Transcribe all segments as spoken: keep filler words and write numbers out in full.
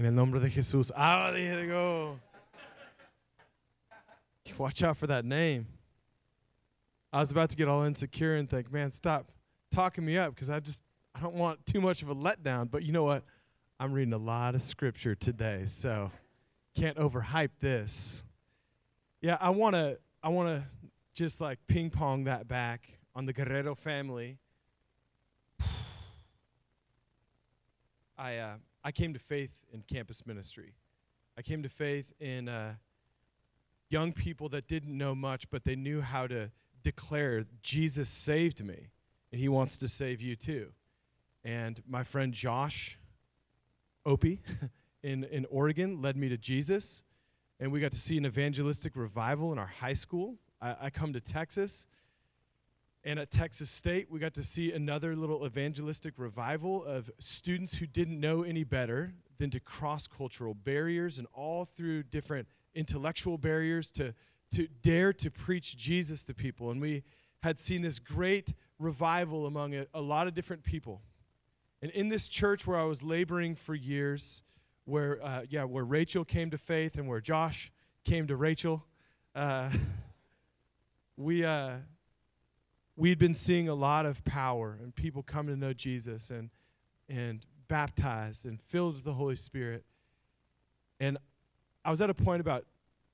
En el nombre de Jesús. Ah, there you go. Watch out for that name. I was about to get all insecure and think, man, stop talking me up because I just I don't want too much of a letdown. But you know what? I'm reading a lot of scripture today, so can't overhype this. Yeah, I want to I want to just like ping pong that back on the Guerrero family. I uh, I came to faith in campus ministry. I came to faith in uh, young people that didn't know much, but they knew how to declare, Jesus saved me, and he wants to save you too. And my friend Josh Opie in, in Oregon led me to Jesus, and we got to see an evangelistic revival in our high school. I, I come to Texas, and at Texas State, we got to see another little evangelistic revival of students who didn't know any better than to cross cultural barriers and all through different intellectual barriers to to dare to preach Jesus to people. And we had seen this great revival among a, a lot of different people. And in this church where I was laboring for years, where uh, yeah, where Rachel came to faith and where Josh came to Rachel, uh, we uh, we'd been seeing a lot of power and people come to know Jesus and and baptized and filled with the Holy Spirit. And I was at a point about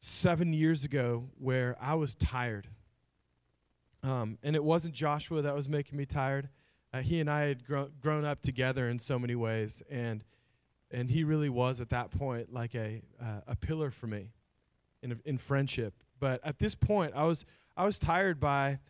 seven years ago where I was tired. Um, and it wasn't Joshua that was making me tired. Uh, he and I had gro- grown up together in so many ways, and and he really was at that point like a uh, a pillar for me in in friendship. But at this point, I was I was tired by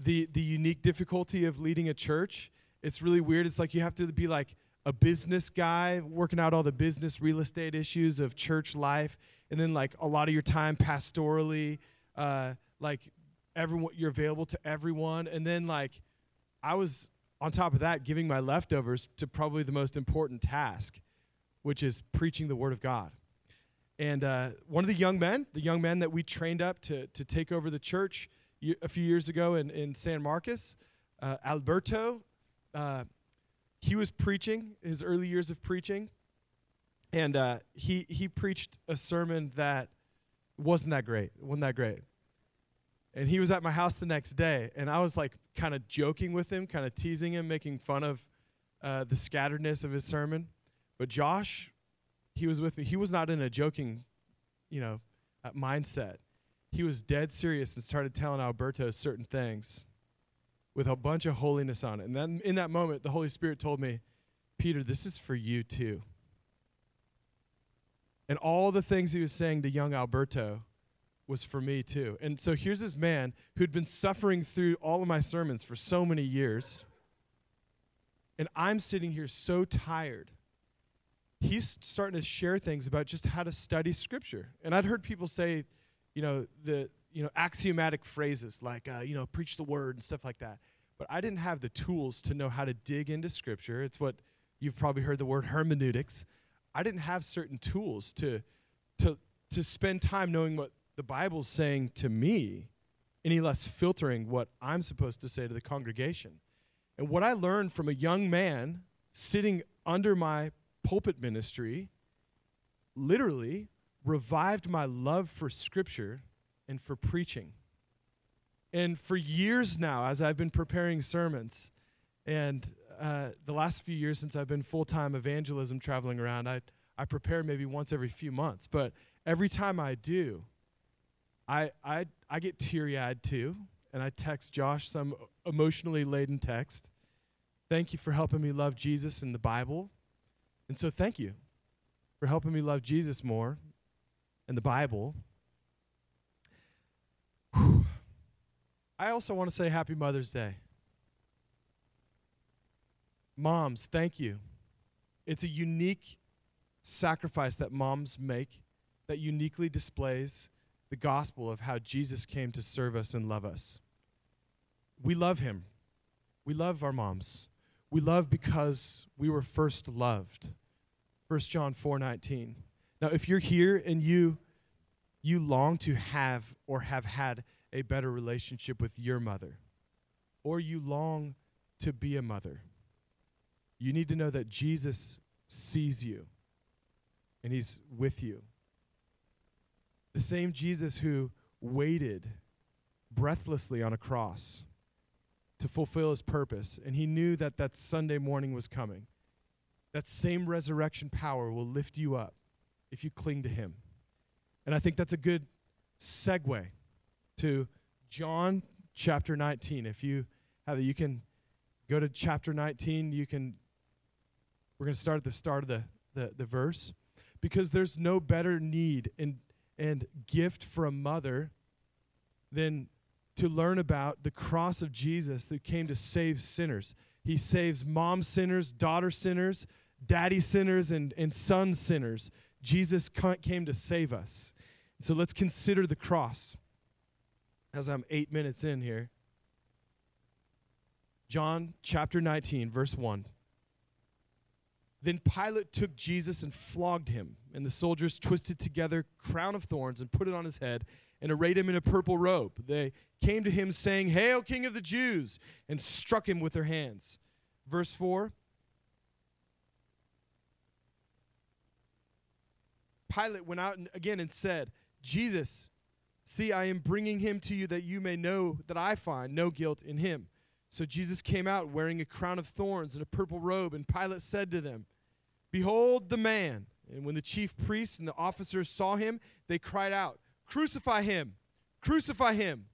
the the unique difficulty of leading a church. It's really weird. It's like you have to be like a business guy working out all the business real estate issues of church life, and then like a lot of your time pastorally, uh, like everyone, you're available to everyone. And then like I was on top of that giving my leftovers to probably the most important task, which is preaching the Word of God. And uh, one of the young men, the young men that we trained up to to take over the church a few years ago in, in San Marcos, uh, Alberto, uh, he was preaching, his early years of preaching, and uh, he he preached a sermon that wasn't that great, wasn't that great. And he was at my house the next day, and I was like kind of joking with him, kind of teasing him, making fun of uh, the scatteredness of his sermon. But Josh, he was with me. He was not in a joking, you know, uh, mindset. He was dead serious and started telling Alberto certain things with a bunch of holiness on it. And then in that moment, the Holy Spirit told me, Peter, this is for you too. And all the things he was saying to young Alberto was for me too. And so here's this man who'd been suffering through all of my sermons for so many years. And I'm sitting here so tired. He's starting to share things about just how to study Scripture. And I'd heard people say, you know, the you know, axiomatic phrases like, uh, you know, preach the word and stuff like that. But I didn't have the tools to know how to dig into Scripture. It's what you've probably heard the word hermeneutics. I didn't have certain tools to to to spend time knowing what the Bible's saying to me, any less filtering what I'm supposed to say to the congregation. And what I learned from a young man sitting under my pulpit ministry literally revived my love for Scripture and for preaching. And for years now, as I've been preparing sermons, and uh, the last few years since I've been full-time evangelism traveling around, I, I prepare maybe once every few months. But every time I do, I, I, I get teary-eyed too, and I text Josh some emotionally laden text. Thank you for helping me love Jesus and the Bible. And so thank you for helping me love Jesus more and the Bible. Whew. I also want to say Happy Mother's Day. Moms, thank you. It's a unique sacrifice that moms make that uniquely displays the gospel of how Jesus came to serve us and love us. We love him. We love our moms. We love because we were first loved. First John four nineteen. Now, if you're here and you you long to have or have had a better relationship with your mother, or you long to be a mother, you need to know that Jesus sees you and he's with you. The same Jesus who waited breathlessly on a cross to fulfill his purpose, and he knew that that Sunday morning was coming. That same resurrection power will lift you up if you cling to him. And I think that's a good segue to John chapter nineteen. If you have it, you can go to chapter nineteen. You can, we're going to start at the start of the, the, the verse, because there's no better need and, and gift for a mother than to learn about the cross of Jesus that came to save sinners. He saves mom sinners, daughter sinners, daddy sinners, and, and son sinners. Jesus came to save us. So let's consider the cross as I'm eight minutes in here. John chapter nineteen, verse one. Then Pilate took Jesus and flogged him, and the soldiers twisted together a crown of thorns and put it on his head and arrayed him in a purple robe. They came to him saying, "Hail, King of the Jews," and struck him with their hands. Verse four. Pilate went out and again and said, "Jesus, see, I am bringing him to you that you may know that I find no guilt in him." So Jesus came out wearing a crown of thorns and a purple robe, and Pilate said to them, "Behold the man." And when the chief priests and the officers saw him, they cried out, "Crucify him! Crucify him!"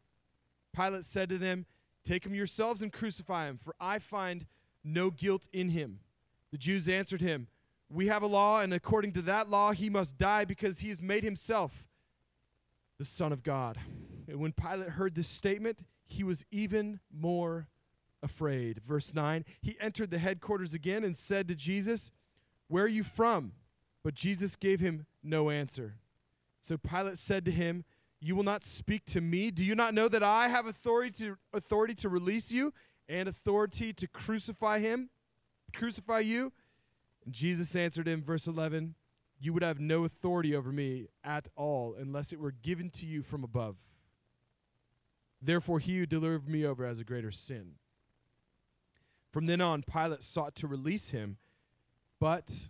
Pilate said to them, "Take him yourselves and crucify him, for I find no guilt in him." The Jews answered him, "We have a law, and according to that law he must die because he has made himself the Son of God." And when Pilate heard this statement, he was even more afraid. Verse nine, he entered the headquarters again and said to Jesus, "Where are you from?" But Jesus gave him no answer. So Pilate said to him, "You will not speak to me? Do you not know that I have authority to, authority to release you and authority to crucify him, crucify you?" And Jesus answered him, verse eleven, "You would have no authority over me at all unless it were given to you from above. Therefore he who delivered me over has a greater sin." From then on, Pilate sought to release him, but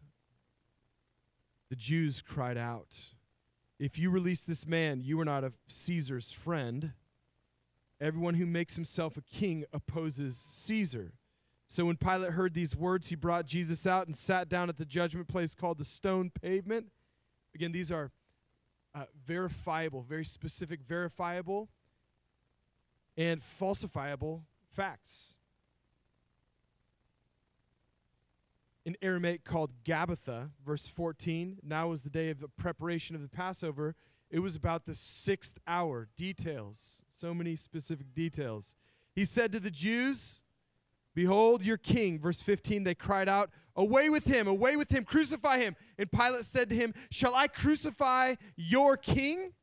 the Jews cried out, "If you release this man, you are not of Caesar's friend. Everyone who makes himself a king opposes Caesar." So when Pilate heard these words, he brought Jesus out and sat down at the judgment place called the Stone Pavement. Again, these are uh, verifiable, very specific, verifiable and falsifiable facts. In Aramaic called Gabbatha, verse fourteen, now was the day of the preparation of the Passover. It was about the sixth hour. Details, so many specific details. He said to the Jews, "Behold your king." Verse fifteen, they cried out, "Away with him, away with him, crucify him." And Pilate said to him, "Shall I crucify your king?"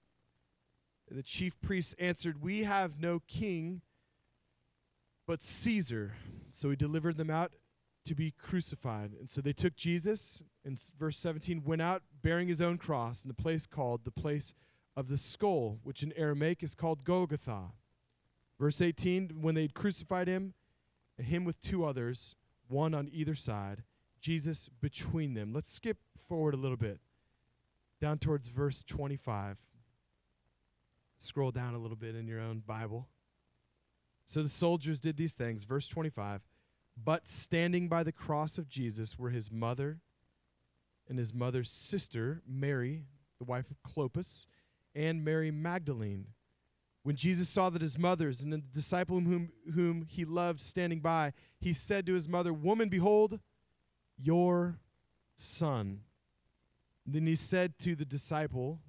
And the chief priests answered, "We have no king but Caesar." So he delivered them out to be crucified. And so they took Jesus, and verse seventeen, went out bearing his own cross in the place called the place of the skull, which in Aramaic is called Golgotha. Verse eighteen, when they had crucified him, and him with two others, one on either side, Jesus between them. Let's skip forward a little bit, down towards verse twenty-five. Scroll down a little bit in your own Bible. So the soldiers did these things, verse twenty-five. But standing by the cross of Jesus were his mother and his mother's sister, Mary, the wife of Clopas, and Mary Magdalene. When Jesus saw that his mother's and the disciple whom, whom he loved standing by, he said to his mother, "Woman, behold, your son." And then he said to the disciple,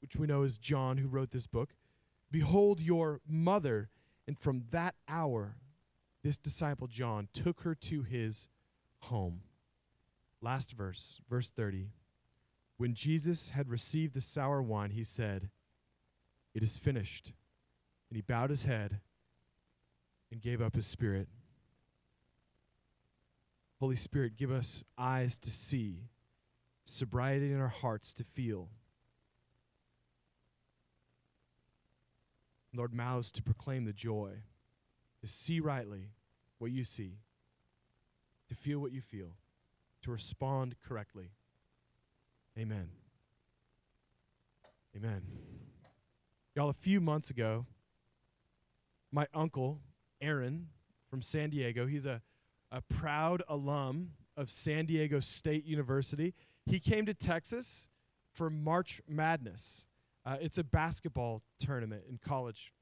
which we know is John, who wrote this book, "Behold your mother." And from that hour, this disciple, John, took her to his home. Last verse, verse thirty. When Jesus had received the sour wine, he said, "It is finished." And he bowed his head and gave up his spirit. Holy Spirit, give us eyes to see, sobriety in our hearts to feel. Lord, mouths to proclaim the joy. To see rightly what you see, to feel what you feel, to respond correctly. Amen. Amen. Y'all, a few months ago, my uncle, Aaron, from San Diego, he's a, a proud alum of San Diego State University. He came to Texas for March Madness. Uh, it's a basketball tournament in college.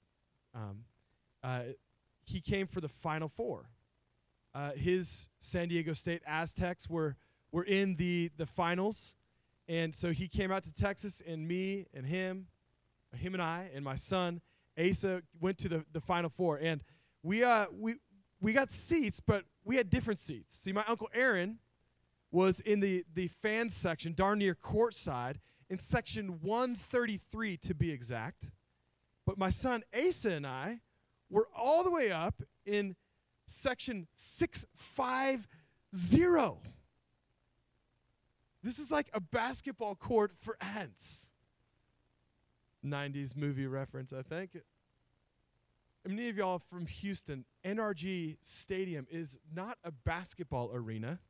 Um, uh, he came for the Final Four. Uh, his San Diego State Aztecs were were in the, the finals, and so he came out to Texas, and me and him, him and I and my son, Asa, went to the, the Final Four. And we uh we we got seats, but we had different seats. See, my Uncle Aaron was in the, the fan section, darn near courtside, in section one thirty-three to be exact. But my son Asa and I were all the way up in section six fifty. This is like a basketball court for ants. nineties movie reference, I think. I mean, many of y'all from Houston, N R G Stadium is not a basketball arena.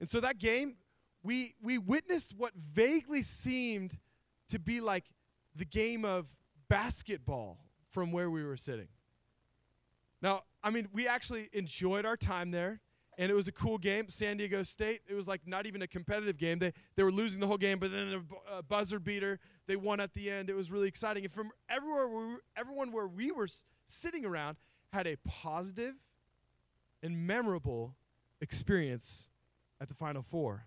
And so that game, we we witnessed what vaguely seemed to be like the game of basketball from where we were sitting. Now, I mean, we actually enjoyed our time there, and it was a cool game. San Diego State, it was like not even a competitive game. They they were losing the whole game, but then a, a buzzer beater, they won at the end. It was really exciting. And from everywhere, we were, everyone where we were s- sitting around had a positive and memorable experience at the Final Four.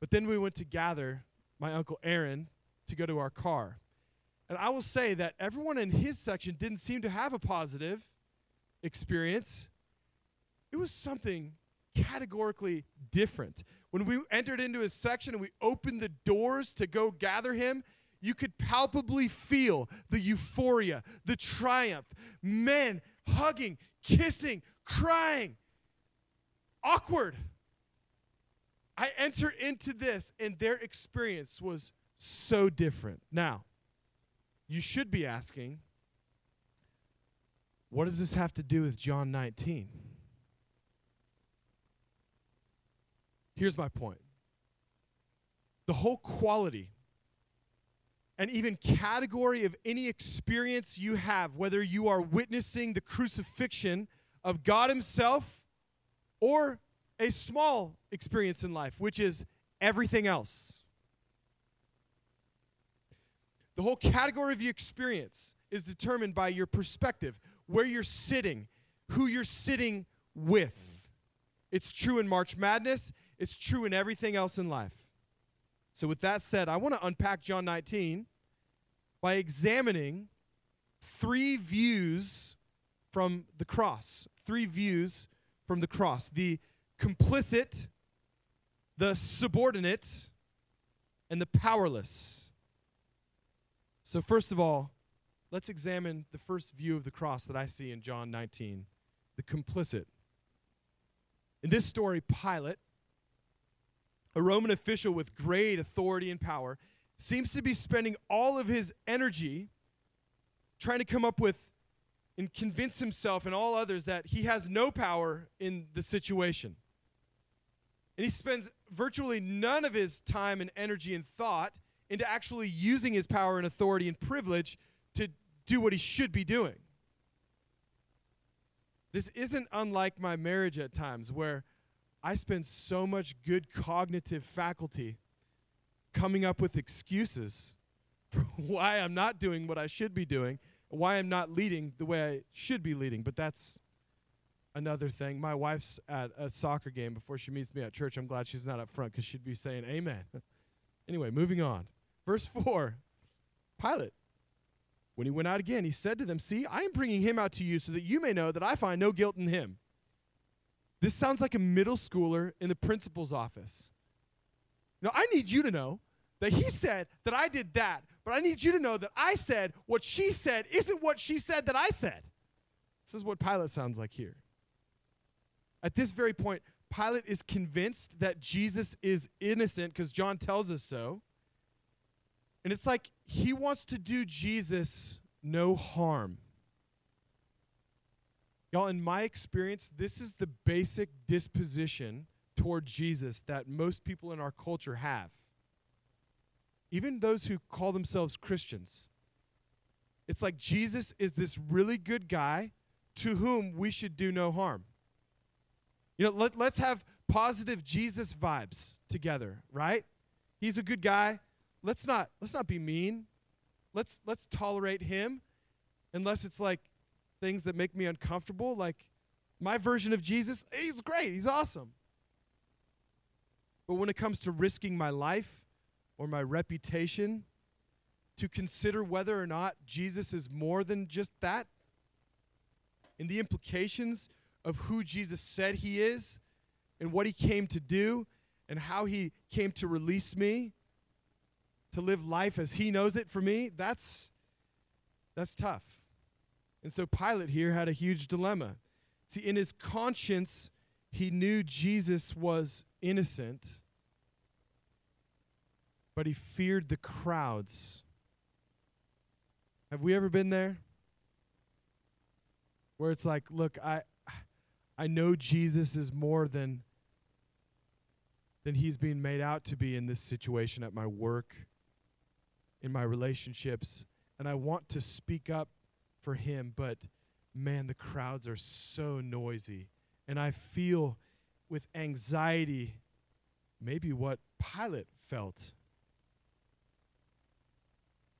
But then we went to gather, my Uncle Aaron, to go to our car. And I will say that everyone in his section didn't seem to have a positive experience. It was something categorically different. When we entered into his section and we opened the doors to go gather him, you could palpably feel the euphoria, the triumph, men hugging, kissing, crying. Awkward. I enter into this, and their experience was so different. Now, you should be asking, what does this have to do with John nineteen? Here's my point. The whole quality and even category of any experience you have, whether you are witnessing the crucifixion of God Himself or a small experience in life, which is everything else. The whole category of your experience is determined by your perspective, where you're sitting, who you're sitting with. It's true in March Madness. It's true in everything else in life. So with that said, I want to unpack John nineteen by examining three views from the cross, three views from the cross, the complicit, the subordinate, and the powerless. So first of all, let's examine the first view of the cross that I see in John nineteen, the complicit. In this story, Pilate, a Roman official with great authority and power, seems to be spending all of his energy trying to come up with and convince himself and all others that he has no power in the situation. And he spends virtually none of his time and energy and thought into actually using his power and authority and privilege to do what he should be doing. This isn't unlike my marriage at times, where I spend so much good cognitive faculty coming up with excuses for why I'm not doing what I should be doing, why I'm not leading the way I should be leading. But that's another thing. My wife's at a soccer game before she meets me at church. I'm glad she's not up front, because she'd be saying amen. Anyway, moving on. Verse four, Pilate, when he went out again, he said to them, "See, I am bringing him out to you so that you may know that I find no guilt in him." This sounds like a middle schooler in the principal's office. Now, I need you to know that he said that I did that, but I need you to know that I said what she said isn't what she said that I said. This is what Pilate sounds like here. At this very point, Pilate is convinced that Jesus is innocent because John tells us so. And it's like he wants to do Jesus no harm. Y'all, in my experience, this is the basic disposition toward Jesus that most people in our culture have, even those who call themselves Christians. It's like Jesus is this really good guy to whom we should do no harm. You know, let, let's have positive Jesus vibes together, right? He's a good guy. Let's not let's not be mean. Let's let's tolerate him, unless it's like things that make me uncomfortable. Like my version of Jesus, he's great. He's awesome. But when it comes to risking my life or my reputation to consider whether or not Jesus is more than just that, and the implications of who Jesus said he is and what he came to do and how he came to release me to live life as he knows it for me, that's that's tough. And so Pilate here had a huge dilemma. See, in his conscience, he knew Jesus was innocent, but he feared the crowds. Have we ever been there? Where it's like, look, I I know Jesus is more than, than he's being made out to be in this situation at my work, in my relationships, and I want to speak up for him, but man, the crowds are so noisy, and I feel with anxiety maybe what Pilate felt.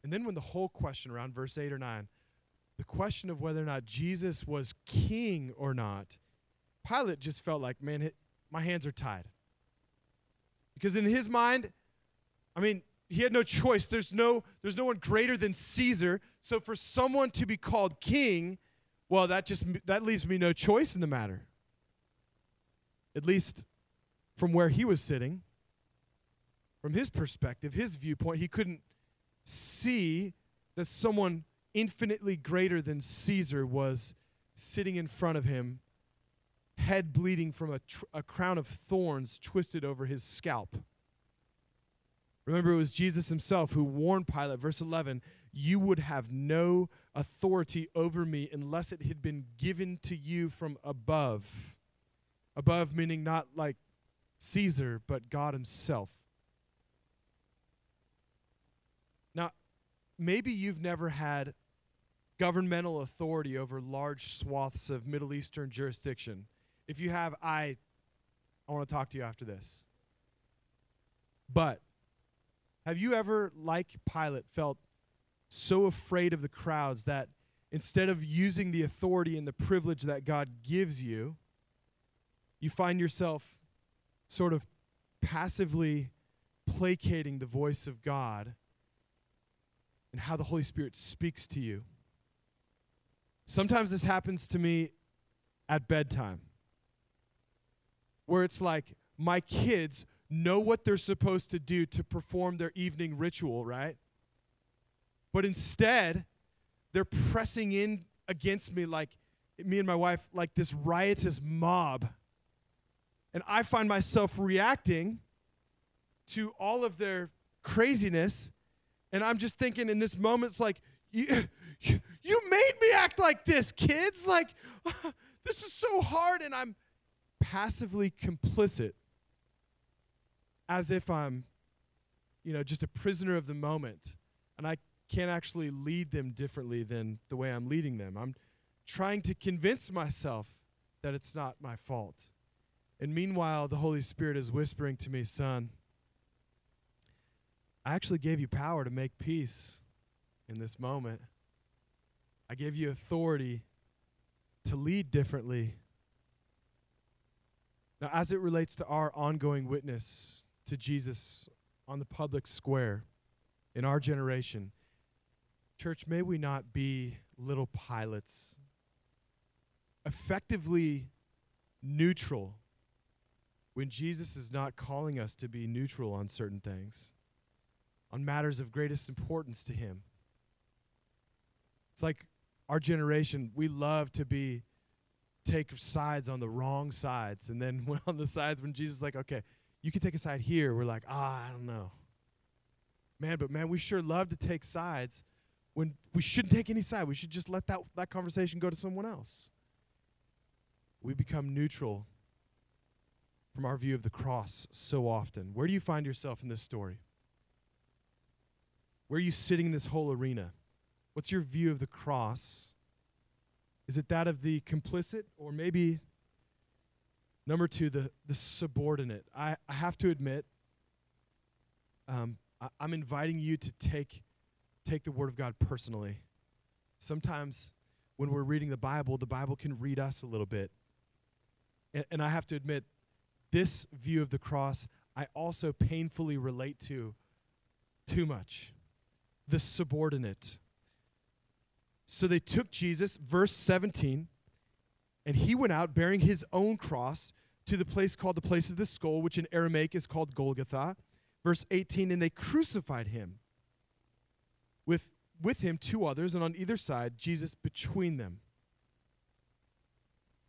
And then when the whole question around verse eight or nine, the question of whether or not Jesus was king or not, Pilate just felt like, man, my hands are tied. Because in his mind, I mean, he had no choice. There's no, there's no one greater than Caesar. So for someone to be called king, well, that just that leaves me no choice in the matter. At least from where he was sitting, from his perspective, his viewpoint, he couldn't see that someone infinitely greater than Caesar was sitting in front of him, head bleeding from a, tr- a crown of thorns twisted over his scalp. Remember, it was Jesus himself who warned Pilate, verse eleven, you would have no authority over me unless it had been given to you from above. Above meaning not like Caesar, but God himself. Now, maybe you've never had governmental authority over large swaths of Middle Eastern jurisdiction. If you have, I, I want to talk to you after this. But have you ever, like Pilate, felt so afraid of the crowds that instead of using the authority and the privilege that God gives you, you find yourself sort of passively placating the voice of God and how the Holy Spirit speaks to you? Sometimes this happens to me at bedtime, where it's like my kids know what they're supposed to do to perform their evening ritual, right? But instead, they're pressing in against me like me and my wife, like this riotous mob. And I find myself reacting to all of their craziness. And I'm just thinking in this moment, it's like, you, you made me act like this, kids. Like, this is so hard. And I'm passively complicit, as if I'm, you know, just a prisoner of the moment, and I can't actually lead them differently than the way I'm leading them. I'm trying to convince myself that it's not my fault. And meanwhile, the Holy Spirit is whispering to me, son, I actually gave you power to make peace in this moment. I gave you authority to lead differently. Now, as it relates to our ongoing witness to Jesus on the public square in our generation, church, may we not be little Pilates, effectively neutral when Jesus is not calling us to be neutral on certain things, on matters of greatest importance to him. It's like our generation, we love to be take sides on the wrong sides, and then when on the sides when Jesus is like, okay, you can take a side here, we're like, ah, I don't know. Man, but man, we sure love to take sides when we shouldn't take any side. We should just let that, that conversation go to someone else. We become neutral from our view of the cross so often. Where do you find yourself in this story? Where are you sitting in this whole arena? What's your view of the cross? Is it that of the complicit, or maybe, number two, the, the subordinate? I, I have to admit, um, I, I'm inviting you to take, take the Word of God personally. Sometimes when we're reading the Bible, the Bible can read us a little bit. And, and I have to admit, this view of the cross, I also painfully relate to too much. The subordinate. So they took Jesus, verse seventeen, and he went out bearing his own cross to the place called the place of the skull, which in Aramaic is called Golgotha. Verse eighteen, and they crucified him with, with him two others, and on either side, Jesus between them.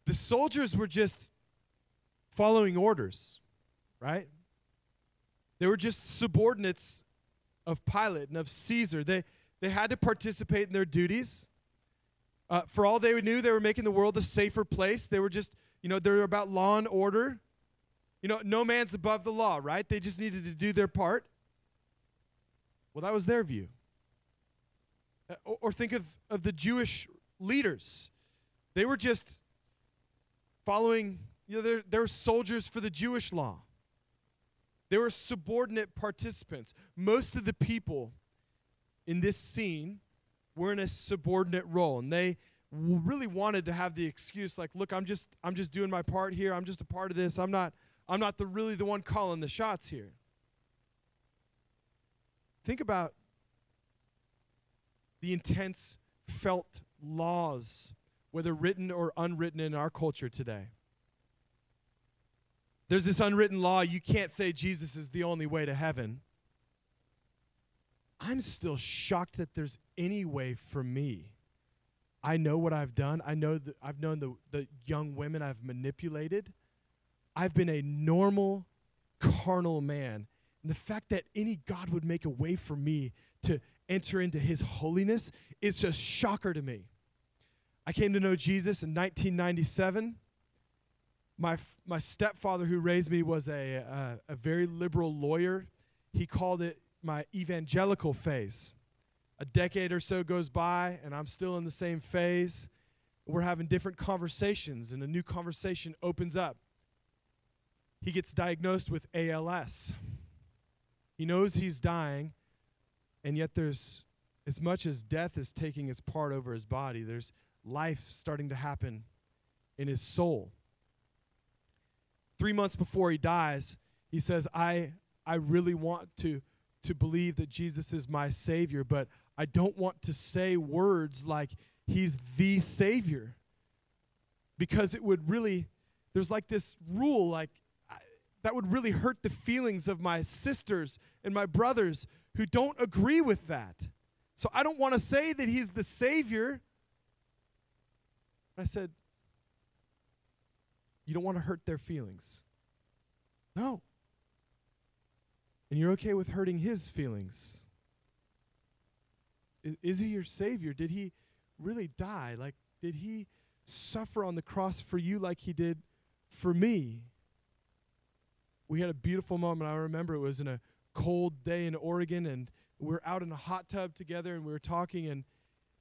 The soldiers were just following orders, right? They were just subordinates of Pilate and of Caesar. They they had to participate in their duties. Uh, for all they knew, they were making the world a safer place. They were just, you know, they were about law and order. You know, no man's above the law, right? They just needed to do their part. Well, that was their view. Uh, or, or think of, of the Jewish leaders. They were just following, you know, there, there were soldiers for the Jewish law. They were subordinate participants. Most of the people in this scene were in a subordinate role, and they w- really wanted to have the excuse, like, "Look, I'm just, I'm just doing my part here. I'm just a part of this. I'm not, I'm not the really the one calling the shots here." Think about the intense, felt laws, whether written or unwritten, in our culture today. There's this unwritten law, you can't say Jesus is the only way to heaven. I'm still shocked that there's any way for me. I know what I've done. I know that I've known the, the young women I've manipulated. I've been a normal, carnal man. And the fact that any God would make a way for me to enter into his holiness is just a shocker to me. I came to know Jesus in nineteen ninety-seven. My my stepfather who raised me was a, a, a very liberal lawyer. He called it my evangelical phase. A decade or so goes by, and I'm still in the same phase. We're having different conversations, and a new conversation opens up. He gets diagnosed with A L S. He knows he's dying, and yet there's, as much as death is taking its part over his body, there's life starting to happen in his soul. Three months before he dies, he says, I I really want to, to believe that Jesus is my Savior, but I don't want to say words like he's the Savior, because it would really, there's like this rule, like I, that would really hurt the feelings of my sisters and my brothers who don't agree with that. So I don't want to say that he's the Savior. I said, you don't want to hurt their feelings. No. And you're okay with hurting his feelings. Is, is he your Savior? Did he really die? Like, did he suffer on the cross for you like he did for me? We had a beautiful moment. I remember it was in a cold day in Oregon, and we were out in a hot tub together, and we were talking, and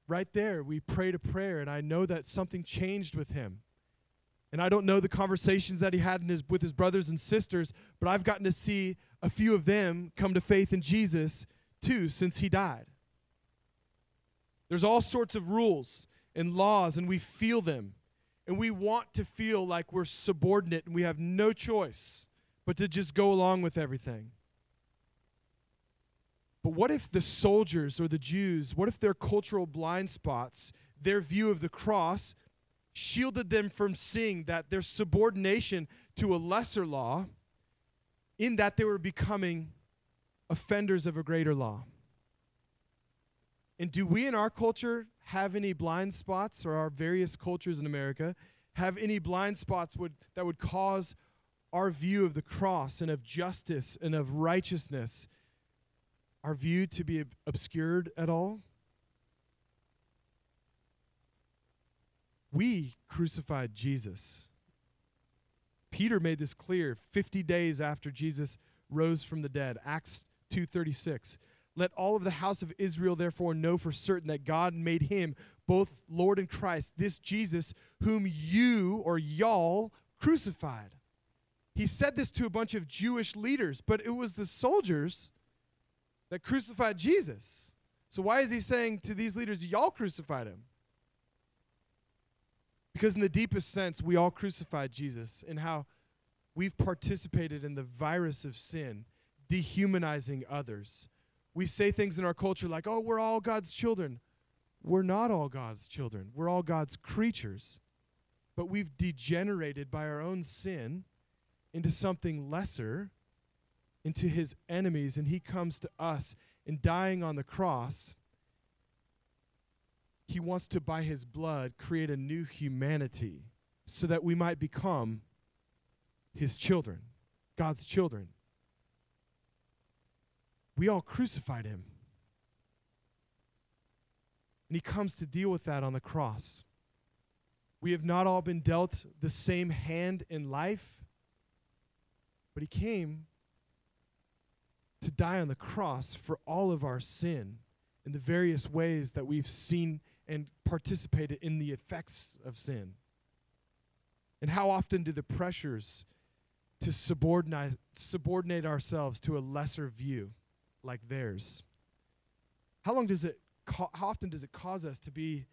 right there we prayed a prayer, and I know that something changed with him. And I don't know the conversations that he had in his, with his brothers and sisters, but I've gotten to see a few of them come to faith in Jesus, too, since he died. There's all sorts of rules and laws, and we feel them. And we want to feel like we're subordinate, and we have no choice but to just go along with everything. But what if the soldiers or the Jews, what if their cultural blind spots, their view of the cross, shielded them from seeing that their subordination to a lesser law, in that they were becoming offenders of a greater law? And do we in our culture have any blind spots, or our various cultures in America have any blind spots would, that would cause our view of the cross and of justice and of righteousness, our view to be ob- obscured at all? We crucified Jesus. Peter made this clear fifty days after Jesus rose from the dead. Acts two thirty-six. Let all of the house of Israel therefore know for certain that God made him both Lord and Christ, this Jesus whom you or y'all crucified. He said this to a bunch of Jewish leaders, but it was the soldiers that crucified Jesus. So why is he saying to these leaders, y'all crucified him? Because in the deepest sense, we all crucified Jesus in how we've participated in the virus of sin, dehumanizing others. We say things in our culture like, oh, we're all God's children. We're not all God's children. We're all God's creatures. But we've degenerated by our own sin into something lesser, into his enemies, and he comes to us and dying on the cross. He wants to, by his blood, create a new humanity so that we might become his children, God's children. We all crucified him. And he comes to deal with that on the cross. We have not all been dealt the same hand in life, but he came to die on the cross for all of our sin in the various ways that we've seen and participated in the effects of sin. And how often do the pressures to subordinate, subordinate ourselves to a lesser view like theirs? How long does it co- how often does it cause us to be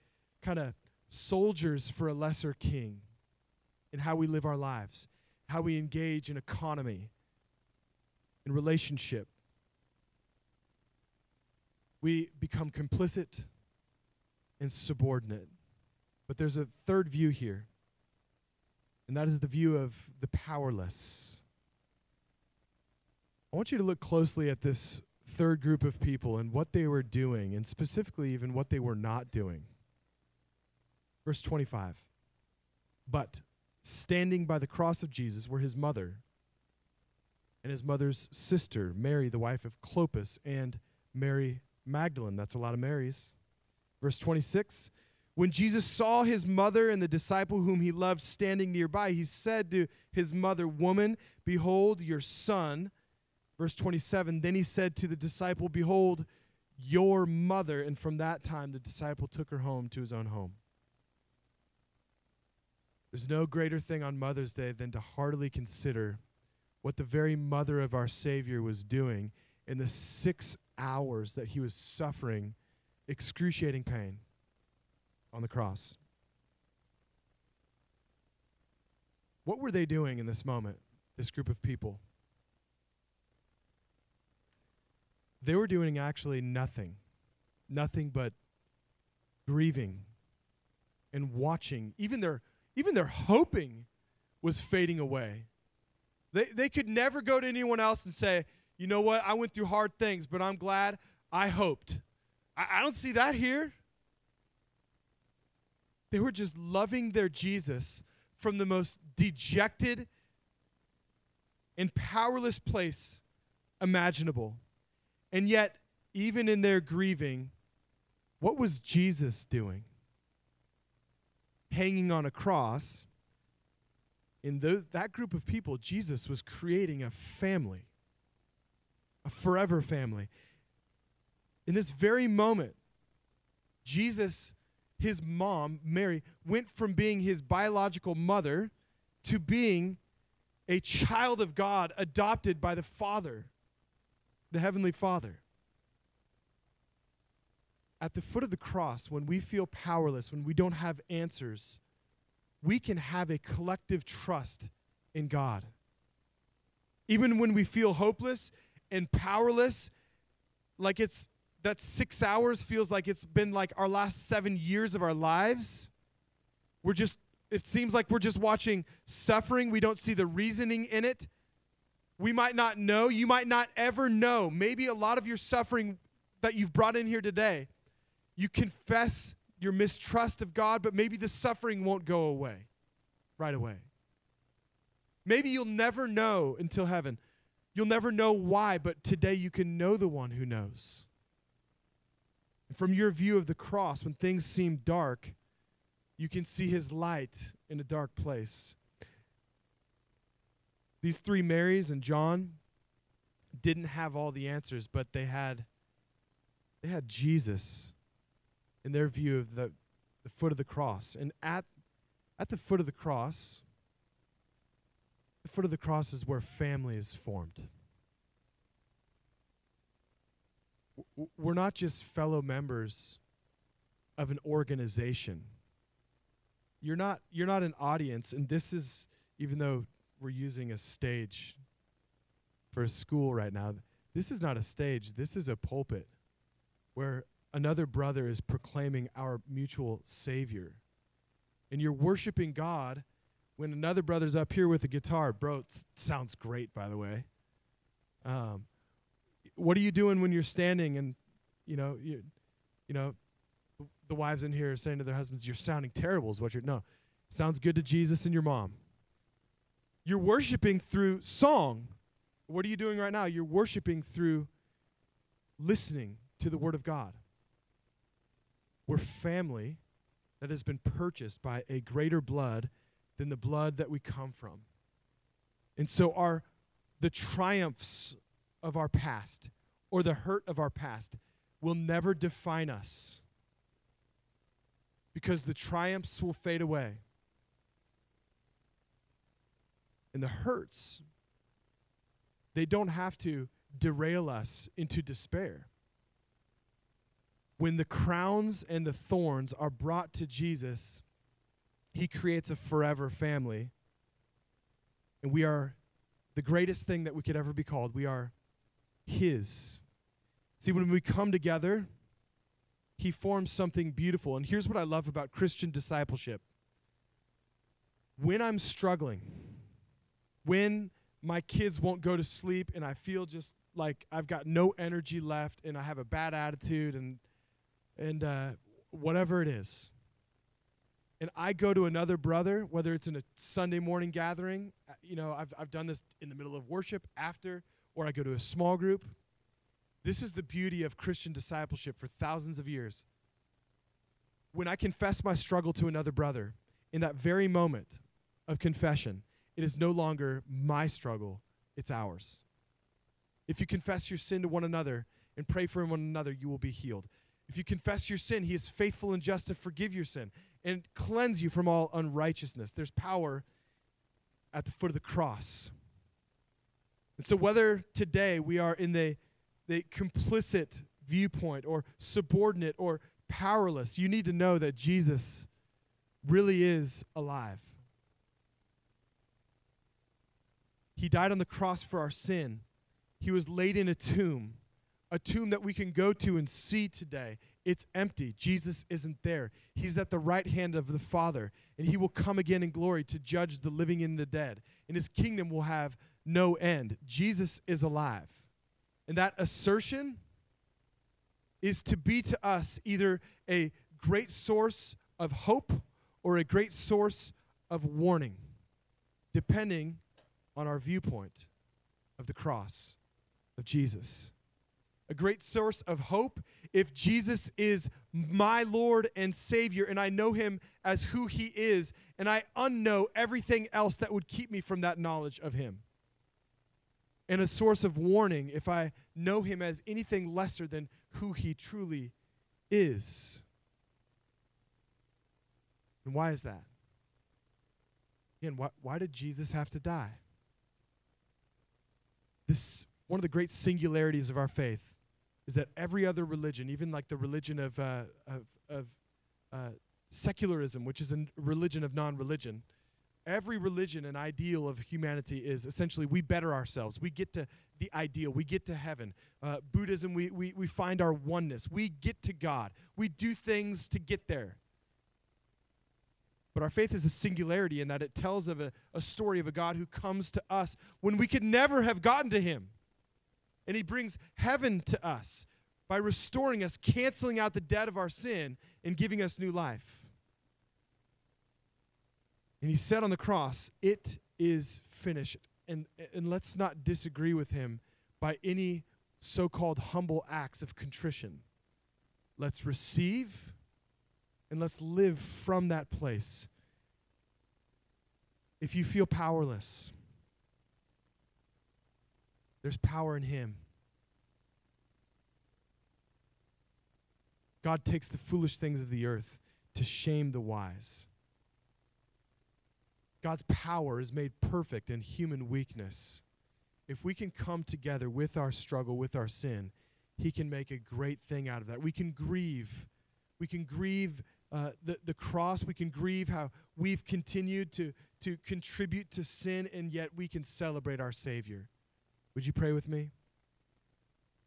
kind of soldiers for a lesser king in how we live our lives, how we engage in economy, in relationship? We become complicit and subordinate. But there's a third view here, and that is the view of the powerless. I want you to look closely at this third group of people and what they were doing, and specifically even what they were not doing. Verse twenty-five, but standing by the cross of Jesus were his mother and his mother's sister, Mary, the wife of Clopas, and Mary Magdalene. That's a lot of Marys. Verse twenty-six, when Jesus saw his mother and the disciple whom he loved standing nearby, he said to his mother, woman, behold your son. Verse twenty-seven, then he said to the disciple, behold your mother. And from that time, the disciple took her home to his own home. There's no greater thing on Mother's Day than to heartily consider what the very mother of our Savior was doing in the six hours that he was suffering excruciating pain on the cross. What were they doing in this moment, this group of people? They were doing actually nothing, nothing but grieving and watching. Even their even their hoping was fading away. They they could never go to anyone else and say, you know what, I went through hard things, but I'm glad I hoped. I, I don't see that here. They were just loving their Jesus from the most dejected and powerless place imaginable. And yet, even in their grieving, what was Jesus doing? Hanging on a cross. In those, that group of people, Jesus was creating a family, a forever family. In this very moment, Jesus, his mom, Mary, went from being his biological mother to being a child of God, adopted by the Father, the Heavenly Father. At the foot of the cross, when we feel powerless, when we don't have answers, we can have a collective trust in God. Even when we feel hopeless and powerless, like it's that six hours feels like it's been like our last seven years of our lives. We're just, it seems like we're just watching suffering. We don't see the reasoning in it. We might not know. You might not ever know. Maybe a lot of your suffering that you've brought in here today, you confess your mistrust of God, but maybe the suffering won't go away right away. Maybe you'll never know until heaven. You'll never know why, but today you can know the one who knows. And from your view of the cross, when things seem dark, you can see his light in a dark place. These three Marys and John didn't have all the answers, but they had they had Jesus in their view of the, the foot of the cross. And at at the foot of the cross, the foot of the cross is where family is formed. We're not just fellow members of an organization. You're not you're not an audience, and this is, even though we're using a stage for a school right now, this is not a stage. This is a pulpit where another brother is proclaiming our mutual Savior. And you're worshiping God when another brother's up here with a guitar. Bro, it sounds great, by the way. Um, what are you doing when you're standing and, you know, you, you know, the wives in here are saying to their husbands, you're sounding terrible is what you're, no. Sounds good to Jesus and your mom. You're worshiping through song. What are you doing right now? You're worshiping through listening to the Word of God. We're family that has been purchased by a greater blood than the blood that we come from. And so our the triumphs of our past or the hurt of our past will never define us, because the triumphs will fade away. And the hurts, they don't have to derail us into despair. When the crowns and the thorns are brought to Jesus, he creates a forever family. And we are the greatest thing that we could ever be called. We are his. See, when we come together, he forms something beautiful. And here's what I love about Christian discipleship. When I'm struggling, when my kids won't go to sleep and I feel just like I've got no energy left and I have a bad attitude and and uh, whatever it is, and I go to another brother, whether it's in a Sunday morning gathering, you know, I've I've done this in the middle of worship, after, or I go to a small group. This is the beauty of Christian discipleship for thousands of years. When I confess my struggle to another brother, in that very moment of confession, it is no longer my struggle, it's ours. If you confess your sin to one another and pray for one another, you will be healed. If you confess your sin, he is faithful and just to forgive your sin and cleanse you from all unrighteousness. There's power at the foot of the cross. And so whether today we are in the, the complicit viewpoint or subordinate or powerless, you need to know that Jesus really is alive. He died on the cross for our sin. He was laid in a tomb, a tomb that we can go to and see today. It's empty. Jesus isn't there. He's at the right hand of the Father, and he will come again in glory to judge the living and the dead, and his kingdom will have no end. Jesus is alive. And that assertion is to be to us either a great source of hope or a great source of warning, depending on on our viewpoint of the cross of Jesus. A great source of hope if Jesus is my Lord and Savior and I know him as who he is and I unknow everything else that would keep me from that knowledge of him. And a source of warning if I know him as anything lesser than who he truly is. And why is that? Again, why, why did Jesus have to die? This, one of the great singularities of our faith is that every other religion, even like the religion of uh, of, of uh, secularism, which is a religion of non-religion, every religion and ideal of humanity is essentially we better ourselves. We get to the ideal. We get to heaven. Uh, Buddhism, we, we, we find our oneness. We get to God. We do things to get there. But our faith is a singularity in that it tells of a, a story of a God who comes to us when we could never have gotten to him. And he brings heaven to us by restoring us, canceling out the debt of our sin, and giving us new life. And he said on the cross, it is finished. And, and let's not disagree with him by any so-called humble acts of contrition. Let's receive and let's live from that place. If you feel powerless, There's power in him. God takes the foolish things of the earth to shame the wise. God's power is made perfect in human weakness. If we can come together with our struggle, with our sin, he can make a great thing out of that. We can grieve. We can grieve uh, the, the cross. We can grieve how we've continued to, to contribute to sin, and yet we can celebrate our Savior. Would you pray with me?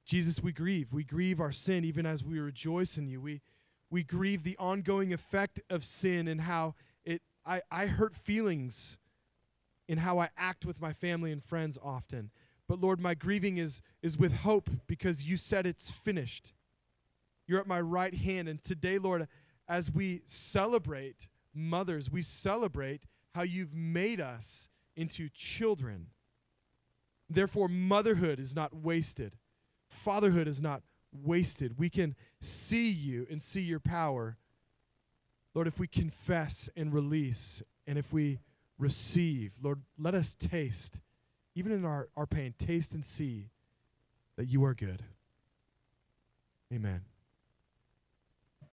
Jesus, we grieve. We grieve our sin even as we rejoice in you. We we grieve the ongoing effect of sin and how it I, I hurt feelings in how I act with my family and friends often. But Lord, my grieving is, is with hope because you said it's finished. You're at my right hand. And today, Lord, as we celebrate mothers, we celebrate how you've made us into children. Therefore, motherhood is not wasted. Fatherhood is not wasted. We can see you and see your power, Lord, if we confess and release, and if we receive. Lord, let us taste, even in our, our pain, taste and see that you are good. Amen.